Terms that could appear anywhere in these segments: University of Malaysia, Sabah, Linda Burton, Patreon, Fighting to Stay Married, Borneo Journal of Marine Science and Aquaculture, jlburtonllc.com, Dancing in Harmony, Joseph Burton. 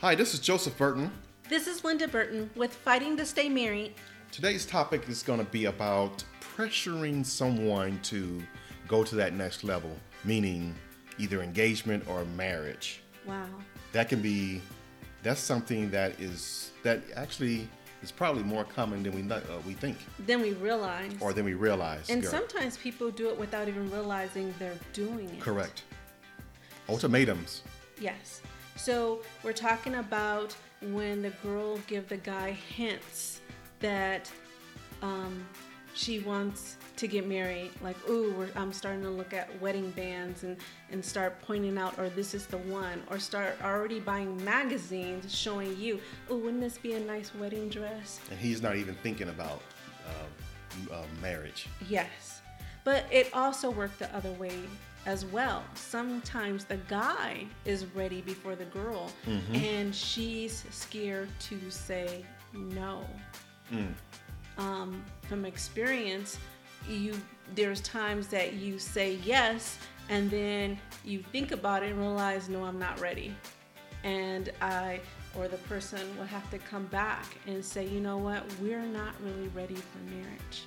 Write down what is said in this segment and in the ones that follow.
Hi, this is Joseph Burton. This is Linda Burton with Fighting to Stay Married. Today's topic is going to be about pressuring someone to go to that next level, meaning either engagement or marriage. Wow. That's something that actually is probably more common than we think. Than we realize. Or than we realize. And sometimes people do it without even realizing they're doing it. Correct. Ultimatums. Yes. So we're talking about when the girl give the guy hints that she wants to get married. Like, ooh, I'm starting to look at wedding bands and start pointing out, or this is the one. Or start already buying magazines showing you, ooh, wouldn't this be a nice wedding dress? And he's not even thinking about marriage. Yes. But it also worked the other way as well. Sometimes the guy is ready before the girl, mm-hmm. and she's scared to say no. Mm. From experience, there's times that you say yes, and then you think about it and realize, no, I'm not ready. And the person will have to come back and say, you know what, we're not really ready for marriage.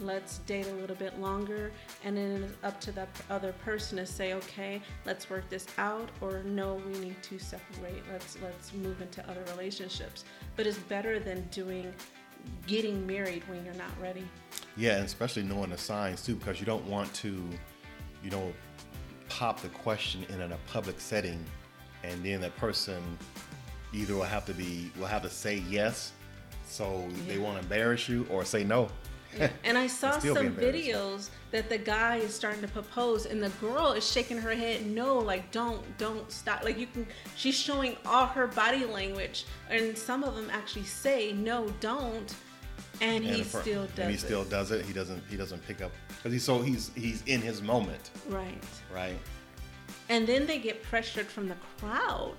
Let's date a little bit longer, and then it's up to the other person to say, okay, let's work this out, or no, we need to separate. Let's move into other relationships. But it's better than getting married when you're not ready. Yeah, and especially knowing the signs too, because you don't want to, pop the question in a public setting, and then that person either will have to say yes, so yeah. They won't embarrass you, or say no. Yeah. And I saw some videos that the guy is starting to propose and the girl is shaking her head no, like don't stop. Like she's showing all her body language, and some of them actually say no, don't, and he still does it. He doesn't pick up because he's in his moment. Right. And then they get pressured from the crowd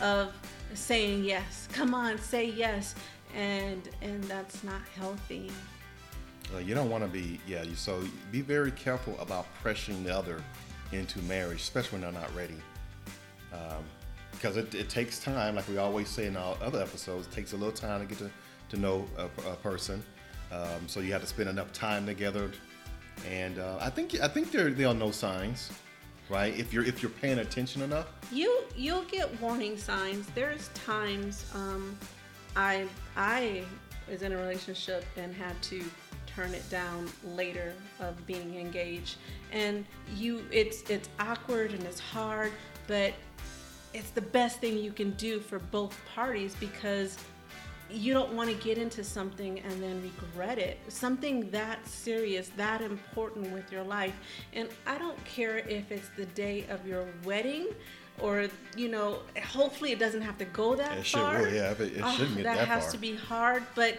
of saying yes. Come on, say yes, and that's not healthy. You don't want to be, so be very careful about pressuring the other into marriage, especially when they're not ready. Because it takes time, like we always say in our other episodes, it takes a little time to get to know a person. So you have to spend enough time together. And I think they'll know signs, right? If you're paying attention enough. You'll get warning signs. There's times I was in a relationship and had to turn it down later of being engaged, and it's awkward and it's hard, but it's the best thing you can do for both parties, because you don't want to get into something and then regret it. Something that serious, that important with your life. And I don't care if it's the day of your wedding, or hopefully it doesn't have to go that far. It shouldn't get that far. That has to be hard, but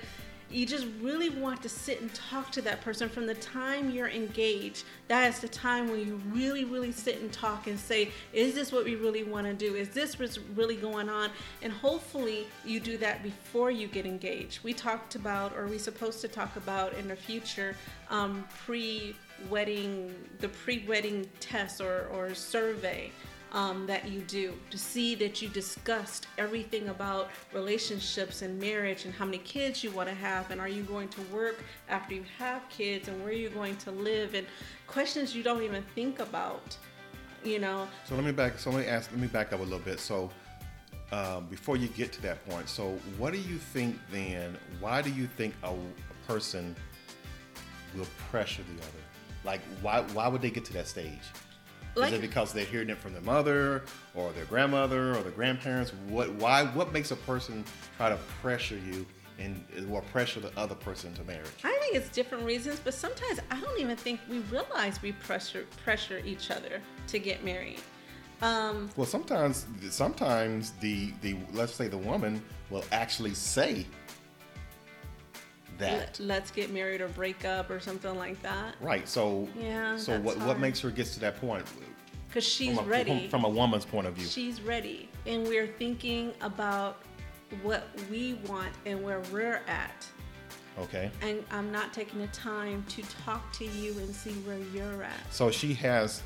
you just really want to sit and talk to that person from the time you're engaged. That is the time when you really, really sit and talk and say, is this what we really want to do? Is this what's really going on? And hopefully you do that before you get engaged. We talked about, or we're supposed to talk about in the future, pre-wedding test or survey. That you do to see that you discussed everything about relationships and marriage and how many kids you want to have, and are you going to work after you have kids, and where are you going to live, and questions you don't even think about. So let me back up a little bit. So before you get to that point, so what do you think then? Why do you think a person will pressure the other? Like why would they get to that stage? Is it because they're hearing it from their mother or their grandmother or their grandparents? What makes a person try to pressure you or pressure the other person to marriage? I think it's different reasons, but sometimes I don't even think we realize we pressure each other to get married. Well, sometimes the let's say the woman will actually say that. Let's get married or break up or something like that. Right. So yeah. So what makes her get to that point? Because she's ready. From a woman's point of view. She's ready, and we're thinking about what we want and where we're at. Okay. And I'm not taking the time to talk to you and see where you're at. So she has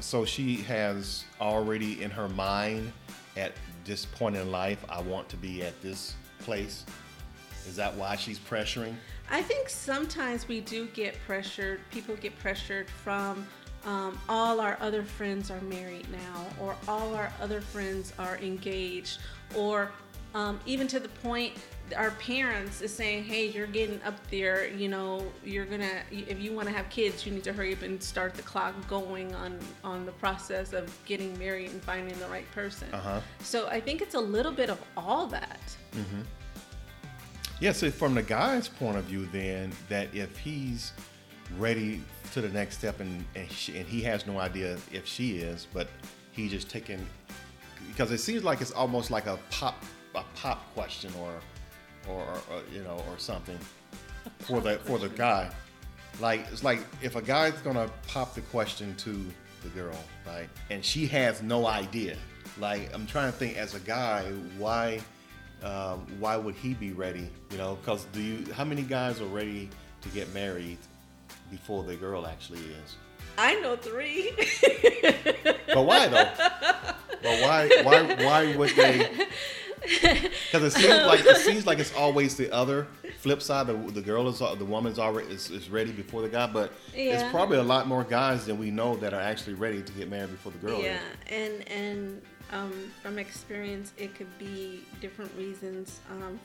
already in her mind at this point in life, I want to be at this place? Is that why she's pressuring? I think sometimes we do get pressured. People get pressured from all our other friends are married now, or all our other friends are engaged, or even to the point our parents is saying, hey, you're getting up there, you know, you're gonna, if you want to have kids, you need to hurry up and start the clock going on the process of getting married and finding the right person. Uh-huh. So I think it's a little bit of all that. Mm-hmm. Yeah, so from the guy's point of view then, that if he's ready to the next step and he has no idea if she is, but he just taking, because it seems like it's almost like a pop question or you know, or something for the guy. Like, it's like if a guy's gonna pop the question to the girl, right? And she has no idea. Like, I'm trying to think as a guy, why would he be ready? You know, because how many guys are ready to get married before the girl actually is? I know 3. But why though? But why would they? Because it seems like it's always the other flip side. The girl is, the woman's already is ready before the guy, but yeah. It's probably a lot more guys than we know that are actually ready to get married before the girl. Yeah, is. and from experience, it could be different reasons,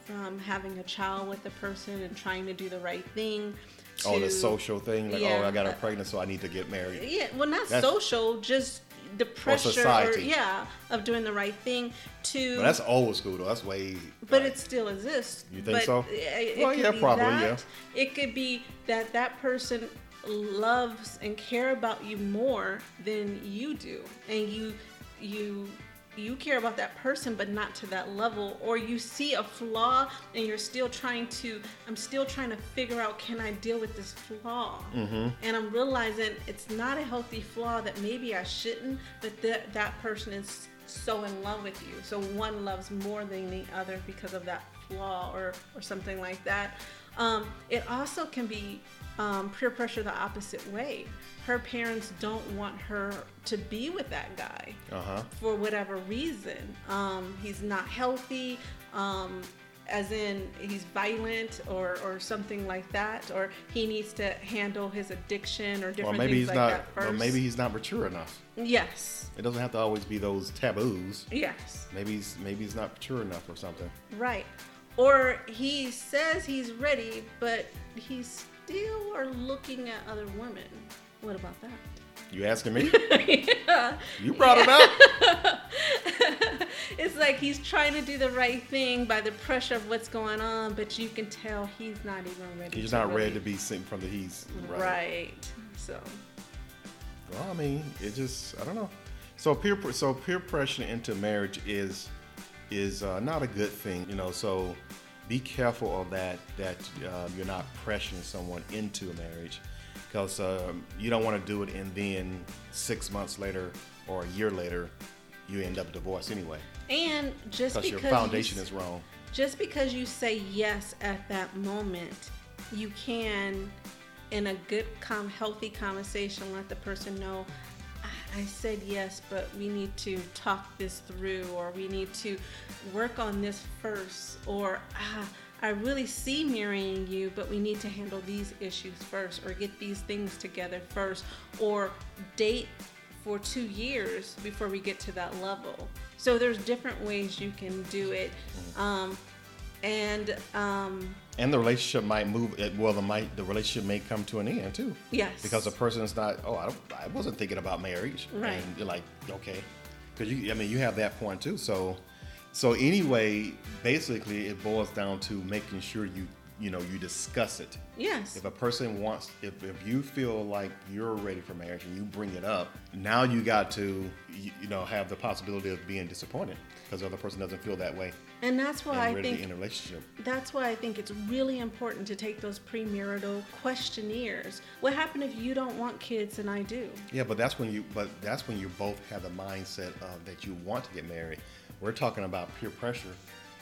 from having a child with the person and trying to do the right thing. Oh, the social thing, like, yeah, oh, I got her pregnant, so I need to get married. Yeah, well, not social, just the pressure, of doing the right thing. To well, that's old school, though. That's way. But it still exists. You think so? Well, yeah, probably. That. Yeah. It could be that person loves and care about you more than you do, and you care about that person, but not to that level, or you see a flaw and you're still trying to figure out, can I deal with this flaw? Mm-hmm. And I'm realizing it's not a healthy flaw, that maybe I shouldn't, but that person is so in love with you. So one loves more than the other because of that flaw or something like that. It also can be peer pressure the opposite way. Her parents don't want her to be with that guy, uh-huh, for whatever reason. He's not healthy, as in he's violent or something like that, or he needs to handle his addiction or different things like that first. Or maybe he's not mature enough. Yes. It doesn't have to always be those taboos. Yes. Maybe he's not mature enough or something. Right. Or he says he's ready, but he's still are looking at other women. What about that? You asking me? Yeah. You brought it up. It's like he's trying to do the right thing by the pressure of what's going on, but you can tell he's not even ready. He's not ready to be sent from the he's right. So. Well, I mean, it just, I don't know. So peer pressure into marriage is not a good thing, you know. So be careful of that you're not pressuring someone into a marriage, because you don't want to do it, and then 6 months later or a year later, you end up divorced anyway. And because your foundation is wrong. Just because you say yes at that moment, you can, in a good, healthy conversation, let the person know, I said yes, but we need to talk this through, or we need to work on this first, or I really see marrying you, but we need to handle these issues first, or get these things together first, or date for 2 years before we get to that level. So there's different ways you can do it. And the relationship might move. The relationship may come to an end too. Yes. Because the person is not. Oh, I wasn't thinking about marriage. Right. And you're like, okay, because you have that point too. So anyway, basically, it boils down to making sure you discuss it. Yes. If a person wants, if you feel like you're ready for marriage and you bring it up, now you got to have the possibility of being disappointed because the other person doesn't feel that way. And that's why I think in a relationship. That's why I think it's really important to take those premarital questionnaires. What happened if you don't want kids and I do? Yeah, but that's when you both have the mindset of that you want to get married. We're talking about peer pressure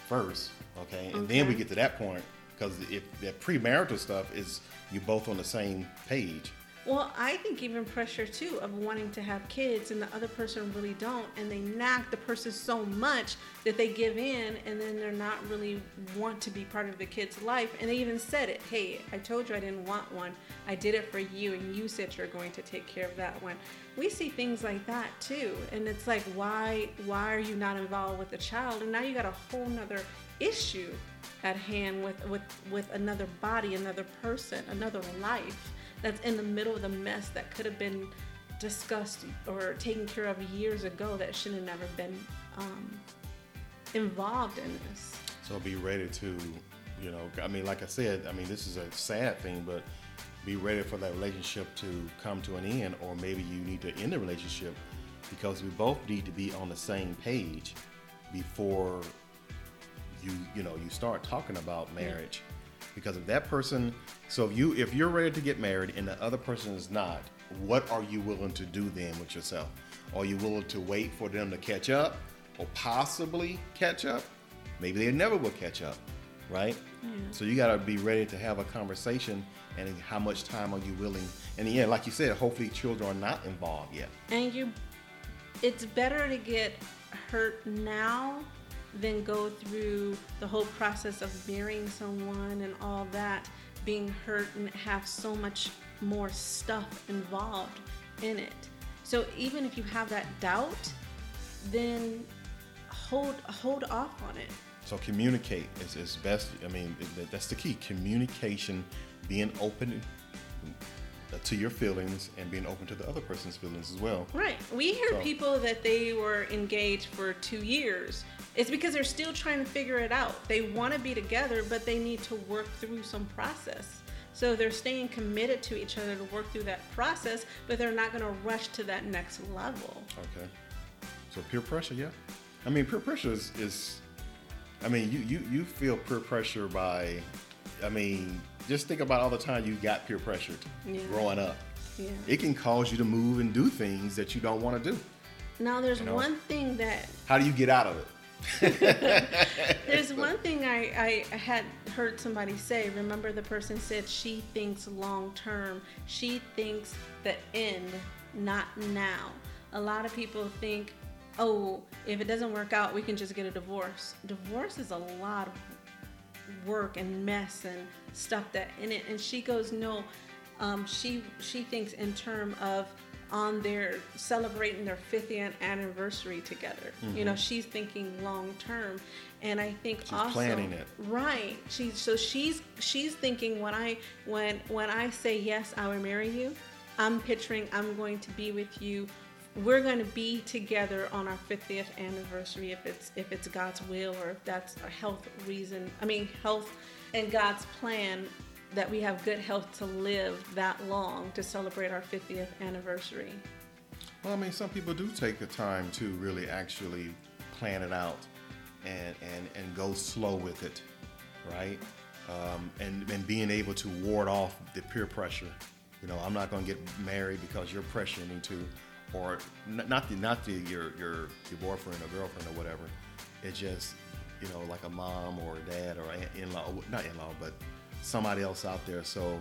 first, okay? And then we get to that point, because if that premarital stuff is you both on the same page. Well, I think even pressure too of wanting to have kids and the other person really don't, and they knock the person so much that they give in, and then they're not really want to be part of the kid's life. And they even said it, hey, I told you I didn't want one. I did it for you, and you said you're going to take care of that one. We see things like that too. And it's like, why are you not involved with the child? And now you got a whole nother issue at hand with another body, another person, another life that's in the middle of the mess that could have been discussed or taken care of years ago that should have never been involved in this. So be ready to, you know, I mean, like I said, I mean, this is a sad thing, but be ready for that relationship to come to an end, or maybe you need to end the relationship, because we both need to be on the same page before you start talking about marriage. Yeah. Because if that person, if you're ready to get married and the other person is not, what are you willing to do then with yourself? Are you willing to wait for them to catch up, or possibly catch up? Maybe they never will catch up, right? Yeah. So you got to be ready to have a conversation, and how much time are you willing? And yeah, like you said, hopefully children are not involved yet. And it's better to get hurt now then go through the whole process of marrying someone and all that, being hurt and have so much more stuff involved in it. So even if you have that doubt, then hold off on it. So communicate is best. I mean, that's the key. Communication, being open to your feelings and being open to the other person's feelings as well. Right. We hear people that they were engaged for 2 years. It's because they're still trying to figure it out. They want to be together, but they need to work through some process. So they're staying committed to each other to work through that process, but they're not going to rush to that next level. Okay. So peer pressure, yeah. I mean, peer pressure is you feel peer pressure by, I mean, just think about all the time you got peer pressured growing up. Yeah. It can cause you to move and do things that you don't want to do. Now, there's one thing that... How do you get out of it? There's one thing I had heard somebody say. Remember, the person said she thinks long term. She thinks the end, not now. A lot of people think, oh, if it doesn't work out, we can just get a divorce. Divorce is a lot of work and mess and stuff that in it, and she goes, no, she thinks in term of on their celebrating their 50th anniversary together. Mm-hmm. You know, she's thinking long term, and I think she's also planning it. Right. She's thinking when I say yes, I will marry you, I'm picturing I'm going to be with you. We're going to be together on our 50th anniversary if it's God's will, or if that's a health reason. I mean, health and God's plan that we have good health to live that long to celebrate our 50th anniversary. Well, I mean, some people do take the time to really actually plan it out and go slow with it, right? And being able to ward off the peer pressure. You know, I'm not going to get married because you're pressuring me to. Or not your boyfriend or girlfriend or whatever. It's just, you know, like a mom or a dad or not in-law, but somebody else out there. So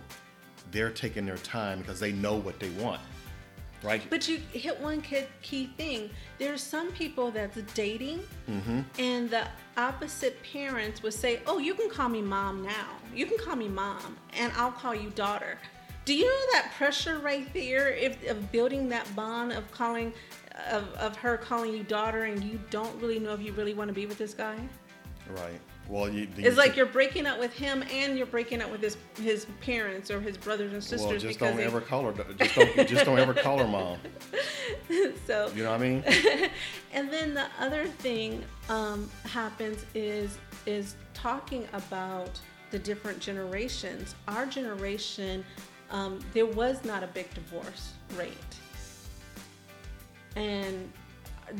they're taking their time because they know what they want, right? But you hit one key thing. There's some people that's dating, mm-hmm. and the opposite parents would say, "Oh, you can call me mom now. You can call me mom, and I'll call you daughter." Do you know that pressure right there of building that bond of calling, of her calling you daughter, and you don't really know if you really want to be with this guy? Right. Well, it's like you're breaking up with him, and you're breaking up with his parents or his brothers and sisters. Well, just don't ever call her. Just don't ever call her mom. So you know what I mean. And then the other thing happens is talking about the different generations. Our generation. There was not a big divorce rate. And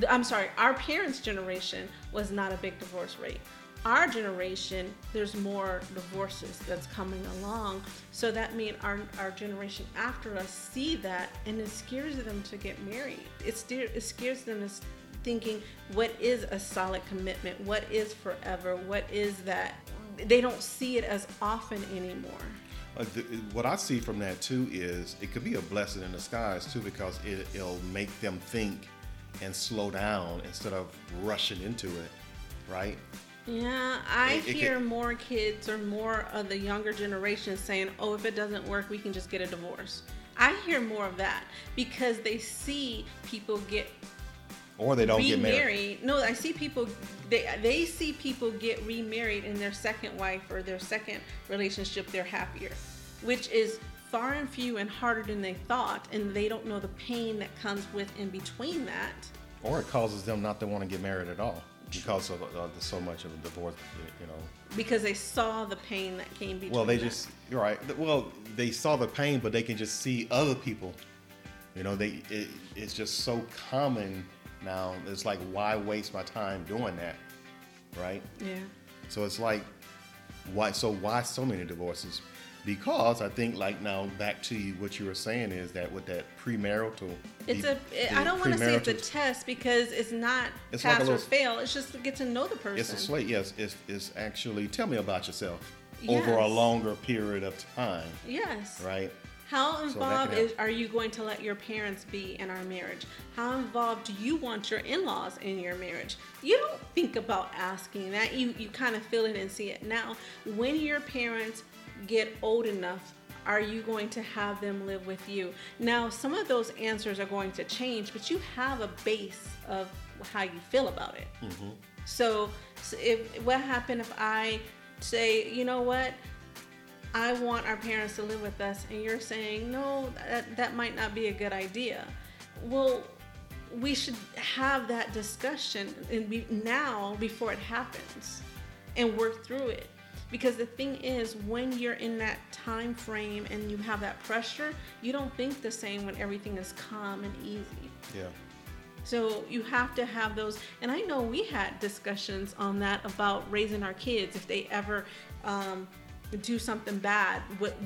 I'm sorry, our parents' generation was not a big divorce rate. Our generation, there's more divorces that's coming along. So that means our generation after us see that, and it scares them to get married. It scares them to thinking, what is a solid commitment? What is forever? What is that? They don't see it as often anymore. what I see from that too is it could be a blessing in disguise too, because it'll make them think and slow down instead of rushing into it, right? Yeah, I hear more kids or more of the younger generation saying, oh, if it doesn't work, we can just get a divorce. I hear more of that because they see people get remarried. No, I see people, they see people get remarried in their second wife or their second relationship, they're happier, which is far and few and harder than they thought, and they don't know the pain that comes with in between that. Or it causes them not to want to get married at all because of so much of a divorce, you know. Because they saw the pain that came between. Well, you're right. Well, they saw the pain, but they can just see other people. You know, it's just so common now. It's like, why waste my time doing that, right? Yeah. So it's like, why so many divorces? Because I think, like, now back to what you were saying is that with that premarital, I don't want to say it's a test because it's not pass or fail. It's just to get to know the person. It's a slate. Yes, it's actually tell me about yourself over a longer period of time. Yes. Right. How involved are you going to let your parents be in our marriage? How involved do you want your in-laws in your marriage? You don't think about asking that. You kind of feel it and see it now. When your parents get old enough, are you going to have them live with you? Now, some of those answers are going to change, but you have a base of how you feel about it. Mm-hmm. So what happened if I say, you know what, I want our parents to live with us, and you're saying, no, that might not be a good idea. Well, we should have that discussion now before it happens and work through it. Because the thing is, when you're in that time frame and you have that pressure, you don't think the same when everything is calm and easy. Yeah. So you have to have those. And I know we had discussions on that about raising our kids. If they ever do something bad,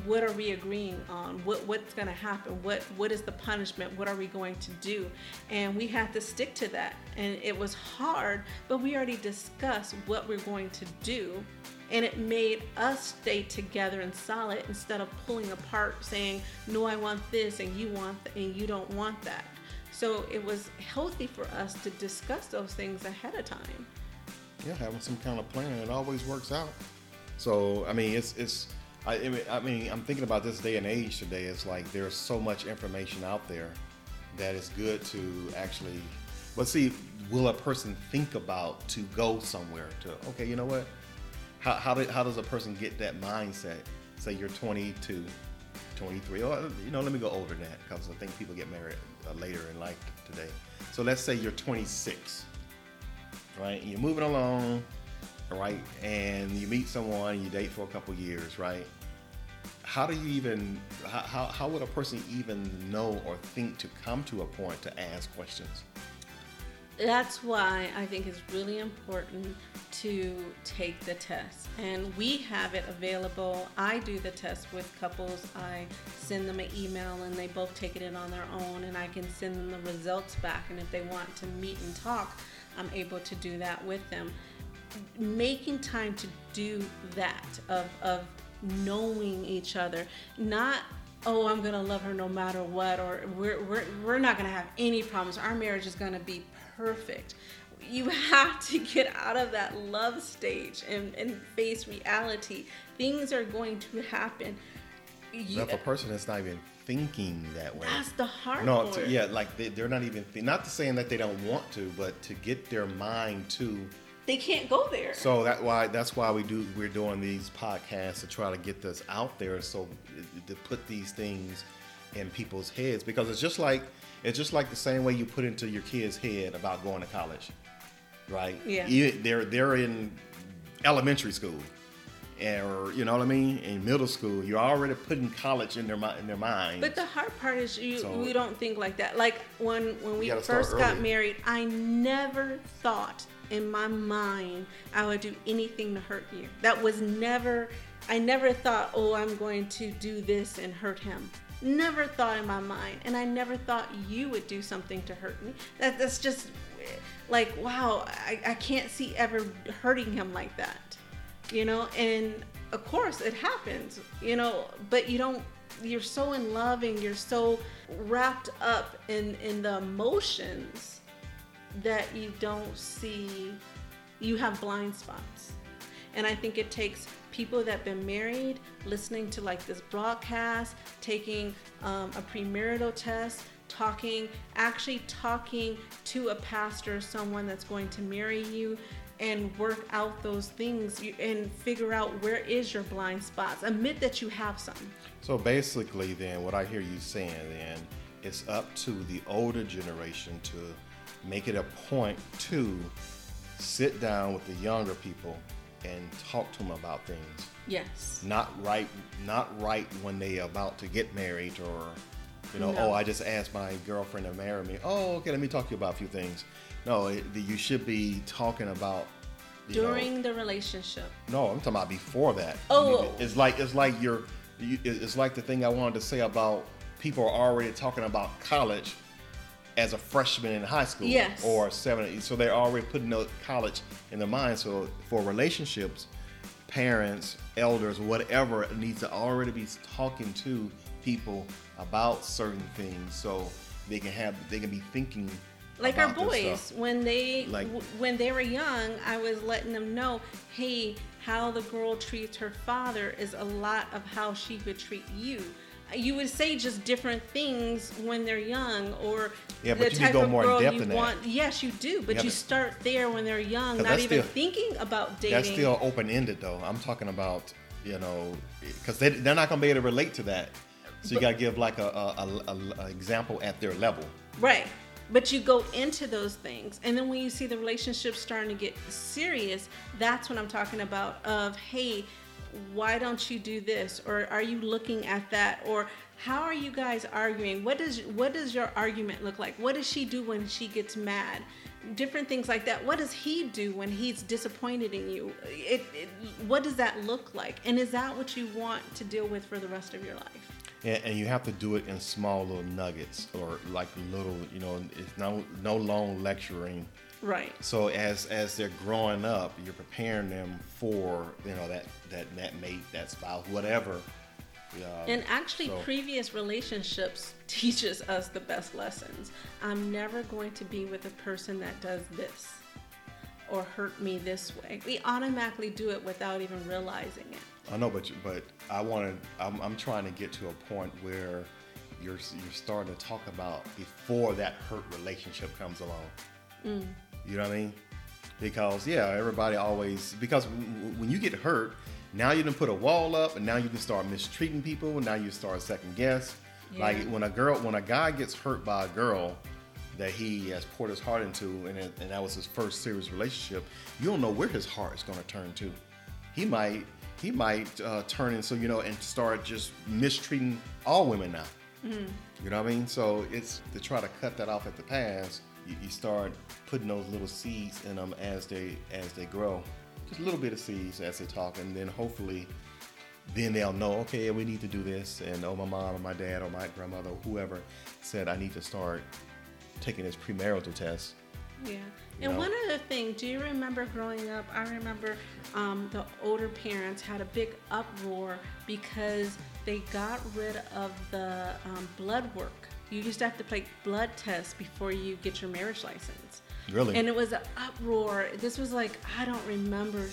what are we agreeing on? What's going to happen? What is the punishment? What are we going to do? And we had to stick to that. And it was hard, but we already discussed what we're going to do. And it made us stay together and solid instead of pulling apart, saying, no, I want this and you want and you don't want that. So it was healthy for us to discuss those things ahead of time. Yeah, having some kind of plan, it always works out. So, I mean, I'm thinking about this day and age today. It's like there's so much information out there that it's good to actually, but see, will a person think about to go somewhere to, okay, you know what? How does a person get that mindset? Say you're 22, 23, or, you know, let me go older than that because I think people get married later in life today. So let's say you're 26, right? And you're moving along, right? And you meet someone, you date for a couple years, right? How do you even, how would a person even know or think to come to a point to ask questions? That's why I think it's really important to take the test. And we have it available. I do the test with couples. I send them an email and they both take it in on their own, and I can send them the results back. And if they want to meet and talk, I'm able to do that with them. Making time to do that of knowing each other, not oh, I'm gonna love her no matter what, or we're not gonna have any problems. Our marriage is gonna be perfect. You have to get out of that love stage and face reality. Things are going to happen. But if a person is not even thinking that way, that's the hard part. No, yeah, like they're not even not saying that they don't want to, but to get their mind to. They can't go there. So that's why we're doing these podcasts to try to get this out there, so to put these things in people's heads, because it's just like the same way you put into your kid's head about going to college, right? Yeah. They're in elementary school, or you know what I mean, in middle school. You're already putting college in their mind. But the hard part is we don't think like that. Like when we first got married, I never thought in my mind I would do anything to hurt you. I never thought, oh, I'm going to do this and hurt him. Never thought in my mind. And I never thought you would do something to hurt me. That's just like, wow, I can't see ever hurting him like that. you know, and of course it happens, you know, but you don't, you're so in love and you're so wrapped up in the emotions that you don't see, you have blind spots. And I think it takes people that have been married, listening to like this broadcast, taking a premarital test, actually talking to a pastor, someone that's going to marry you, and work out those things and figure out where is your blind spots. Admit that you have some. So basically then what I hear you saying then, it's up to the older generation to make it a point to sit down with the younger people and talk to them about things. Yes. Not right when they are about to get married, or, you know, no. Oh, I just asked my girlfriend to marry me. Oh, okay, let me talk to you about a few things. No, you should be talking about during the relationship. No, I'm talking about before that. Oh, it's like the thing I wanted to say about people are already talking about college as a freshman in high school. Yes. Or 7, so they're already putting college in their mind. So for relationships, parents, elders, whatever, needs to already be talking to people about certain things, so they can be thinking. Like our boys, when they were young, I was letting them know, hey, how the girl treats her father is a lot of how she would treat you. You would say just different things when they're young, or yeah, but the type of girl you want. Yes, you do, but you start there when they're young, not even thinking about dating. That's still open-ended, though. I'm talking about, you know, because they're not going to be able to relate to that. So you got to give like a example at their level. Right. But you go into those things, and then when you see the relationship starting to get serious, that's what I'm talking about of, hey, why don't you do this? Or are you looking at that? Or how are you guys arguing? What does your argument look like? What does she do when she gets mad? Different things like that. What does he do when he's disappointed in you? What does that look like? And is that what you want to deal with for the rest of your life? And you have to do it in small little nuggets, or like little, you know, it's no long lecturing. Right. So as they're growing up, you're preparing them for, you know, that mate, that spouse, whatever. And actually, previous relationships teaches us the best lessons. I'm never going to be with a person that does this or hurt me this way. We automatically do it without even realizing it. I know, but I'm trying to get to a point where you're starting to talk about before that hurt relationship comes along. Mm. You know what I mean? Because everybody always, because when you get hurt, now you can put a wall up, and now you can start mistreating people, and now you start second guess. Yeah. Like when a guy gets hurt by a girl that he has poured his heart into, and that was his first serious relationship, you don't know where his heart is going to turn to. He might turn in, so, you know, and start just mistreating all women now. Mm. You know what I mean? So it's to try to cut that off at the pass. You start putting those little seeds in them as they grow, just a little bit of seeds as they talk, and then hopefully, then they'll know, okay, we need to do this, and oh, my mom or my dad or my grandmother or whoever said I need to start taking this premarital test. Yeah. And one other thing, do you remember growing up? I remember the older parents had a big uproar because they got rid of the blood work. You used to have to take blood tests before you get your marriage license. Really? And it was an uproar. This was like, I don't remember,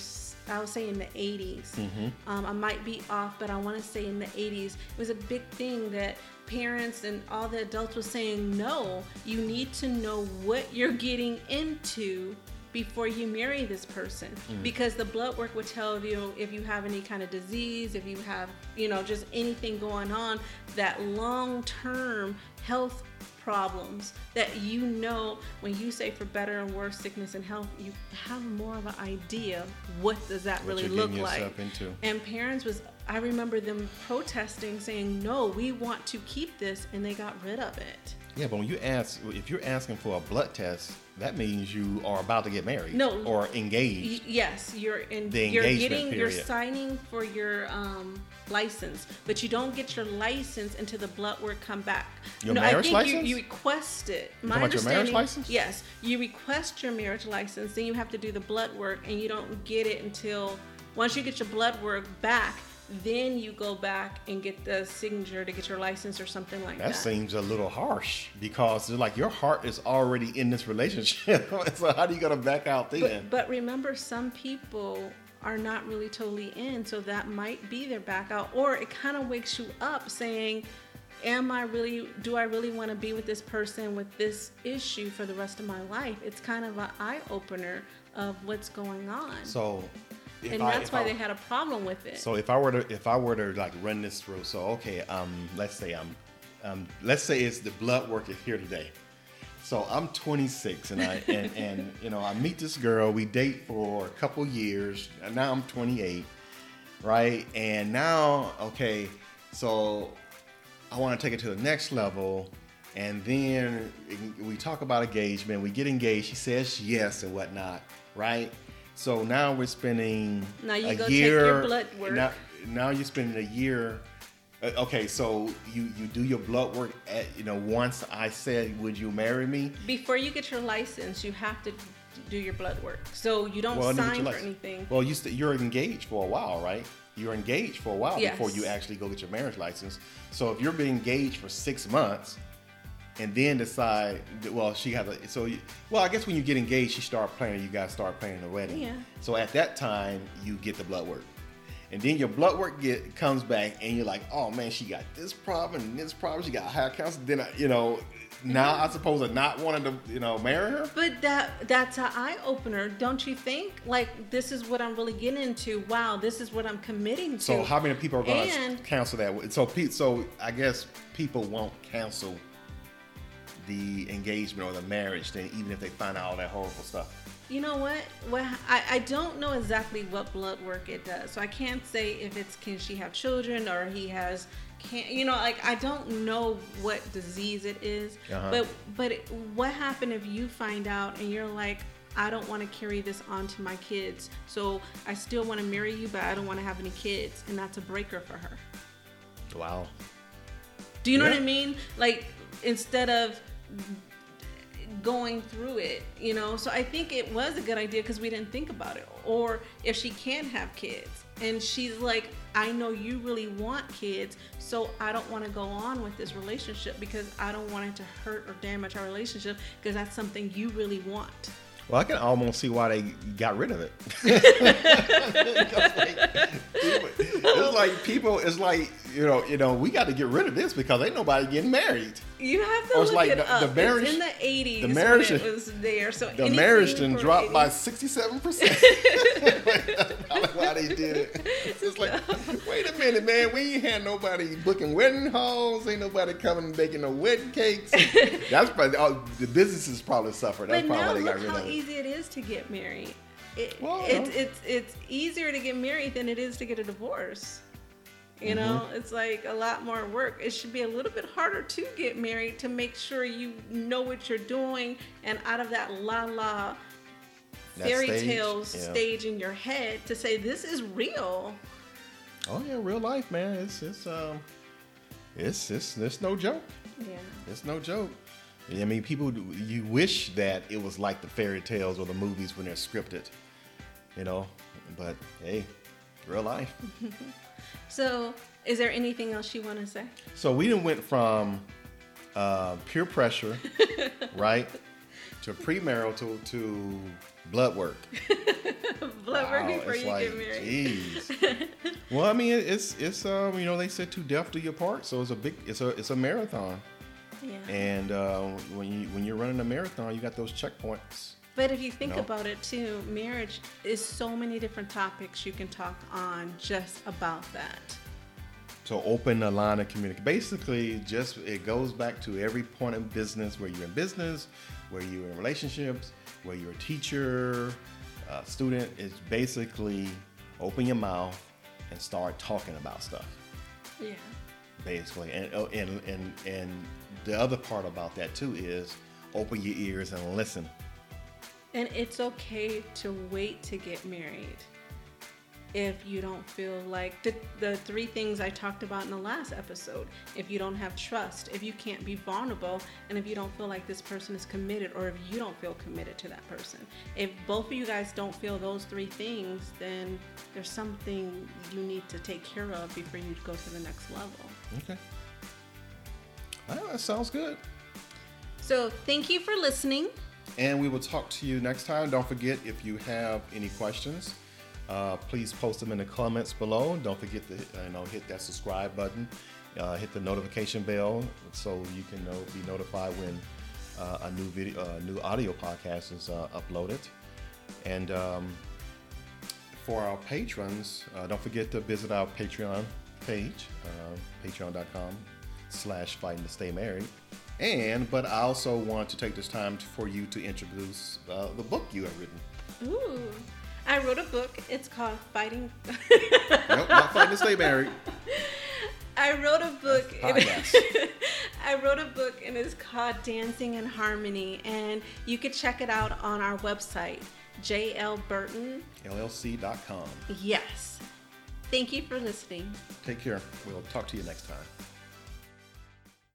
I would say in the 80s. Mm-hmm. I might be off, but I want to say in the 80s. It was a big thing that parents and all the adults were saying, no, you need to know what you're getting into before you marry this person. Mm. Because the blood work would tell you if you have any kind of disease, if you have, you know, just anything going on, that long-term health problems that, you know, when you say for better and worse, sickness and health, you have more of an idea what does that really look like. And parents I remember them protesting, saying, no, we want to keep this, and they got rid of it. Yeah, but if you're asking for a blood test, that means you are about to get married or engaged. Yes, you're signing for your license, but you don't get your license until the blood work come back. Your marriage license? You request it. My understanding, your marriage license? Yes, you request your marriage license, then you have to do the blood work, and you don't get it until Once you get your blood work back, then you go back and get the signature to get your license or something like that. That seems a little harsh, because it's like your heart is already in this relationship. So how do you going to back out then? But remember, some people are not really totally in, so that might be their back out. Or it kind of wakes you up saying, do I really want to be with this person with this issue for the rest of my life? It's kind of an eye-opener of what's going on. So that's why they had a problem with it. So if I were to like run this through, let's say it's the blood work is here today. So I'm 26 and I meet this girl, we date for a couple years, and now I'm 28, right? And now, so I want to take it to the next level, and then we talk about engagement, we get engaged, she says yes and whatnot, right? So now we're spending a year. Okay, so you do your blood work at, once I said, would you marry me? Before you get your license, you have to do your blood work. So you don't sign for anything. Well, you're engaged for a while, right? You're engaged for a while before you actually go get your marriage license. So if you're being engaged for 6 months and then decide, I guess when you get engaged, you guys start planning the wedding. Yeah. So at that time, you get the blood work. And then your blood work comes back and you're like, oh man, she got this problem and this problem. She got high counsel. Then, now I suppose I not wanted to, marry her. But that's an eye opener, don't you think? Like, this is what I'm really getting into. Wow, this is what I'm committing to. So how many people are going to counsel that? So I guess people won't counsel the engagement or the marriage then, even if they find out all that horrible stuff. You know what? Well, I don't know exactly what blood work it does. So I can't say if it's, can she have children or he has, I don't know what disease it is. Uh-huh. But what happened if you find out and you're like, I don't want to carry this on to my kids. So I still want to marry you, but I don't want to have any kids. And that's a breaker for her. Wow. Do you know what I mean? Like, instead of going through it, so I think it was a good idea because we didn't think about it. Or if she can have kids and she's like, I know you really want kids, so I don't want to go on with this relationship because I don't want it to hurt or damage our relationship, because that's something you really want. Well, I can almost see why they got rid of it. We got to get rid of this because ain't nobody getting married. You have to look it up. The marriage, it's in the 80s, the marriage, when it was there. So the marriage then dropped by 67%. That's probably why they did it. It's like, wait a minute, man. We ain't had nobody booking wedding halls. Ain't nobody coming and baking no wedding cakes. That's probably the businesses probably suffered. That's probably why they got rid of it. But now look how easy it is to get married. It's easier to get married than it is to get a divorce. It's like a lot more work. It should be a little bit harder to get married, to make sure you know what you're doing and out of that la-la fairy tale stage in your head to say, this is real. Oh yeah, real life, man. It's no joke. Yeah. It's no joke. I mean, you wish that it was like the fairy tales or the movies when they're scripted, but hey, real life. So, is there anything else you want to say? So, we went from peer pressure, right, to premarital to blood work. Blood work before you get married. Jeez. Well, I mean, it's they said to death do your part, so it's a marathon. Yeah. And when you're running a marathon, you got those checkpoints. But if you think about it too, marriage is so many different topics you can talk on just about that. So open a line of communication. Basically, it goes back to every point of business, where you're in business, where you're in relationships, where you're a teacher, a student. It's basically open your mouth and start talking about stuff. Yeah. Basically, and the other part about that too is open your ears and listen. And it's okay to wait to get married. if you don't feel like the three things I talked about in the last episode, if you don't have trust, if you can't be vulnerable, and if you don't feel like this person is committed, or if you don't feel committed to that person. If both of you guys don't feel those three things, then there's something you need to take care of before you go to the next level. Okay. Well, that sounds good. So thank you for listening. And we will talk to you next time. Don't forget, if you have any questions, please post them in the comments below. Don't forget to hit that subscribe button, hit the notification bell so you can be notified when a new video, new audio podcast is uploaded. And for our patrons, don't forget to visit our Patreon page, patreon.com/fightingtostaymarried. But I also want to take this time for you to introduce the book you have written. Ooh, I wrote a book. It's called Fighting. Nope, not Fighting to Stay Married. I wrote a book. I wrote a book, and it's called Dancing in Harmony. And you can check it out on our website, jlburtonllc.com. Yes. Thank you for listening. Take care. We'll talk to you next time.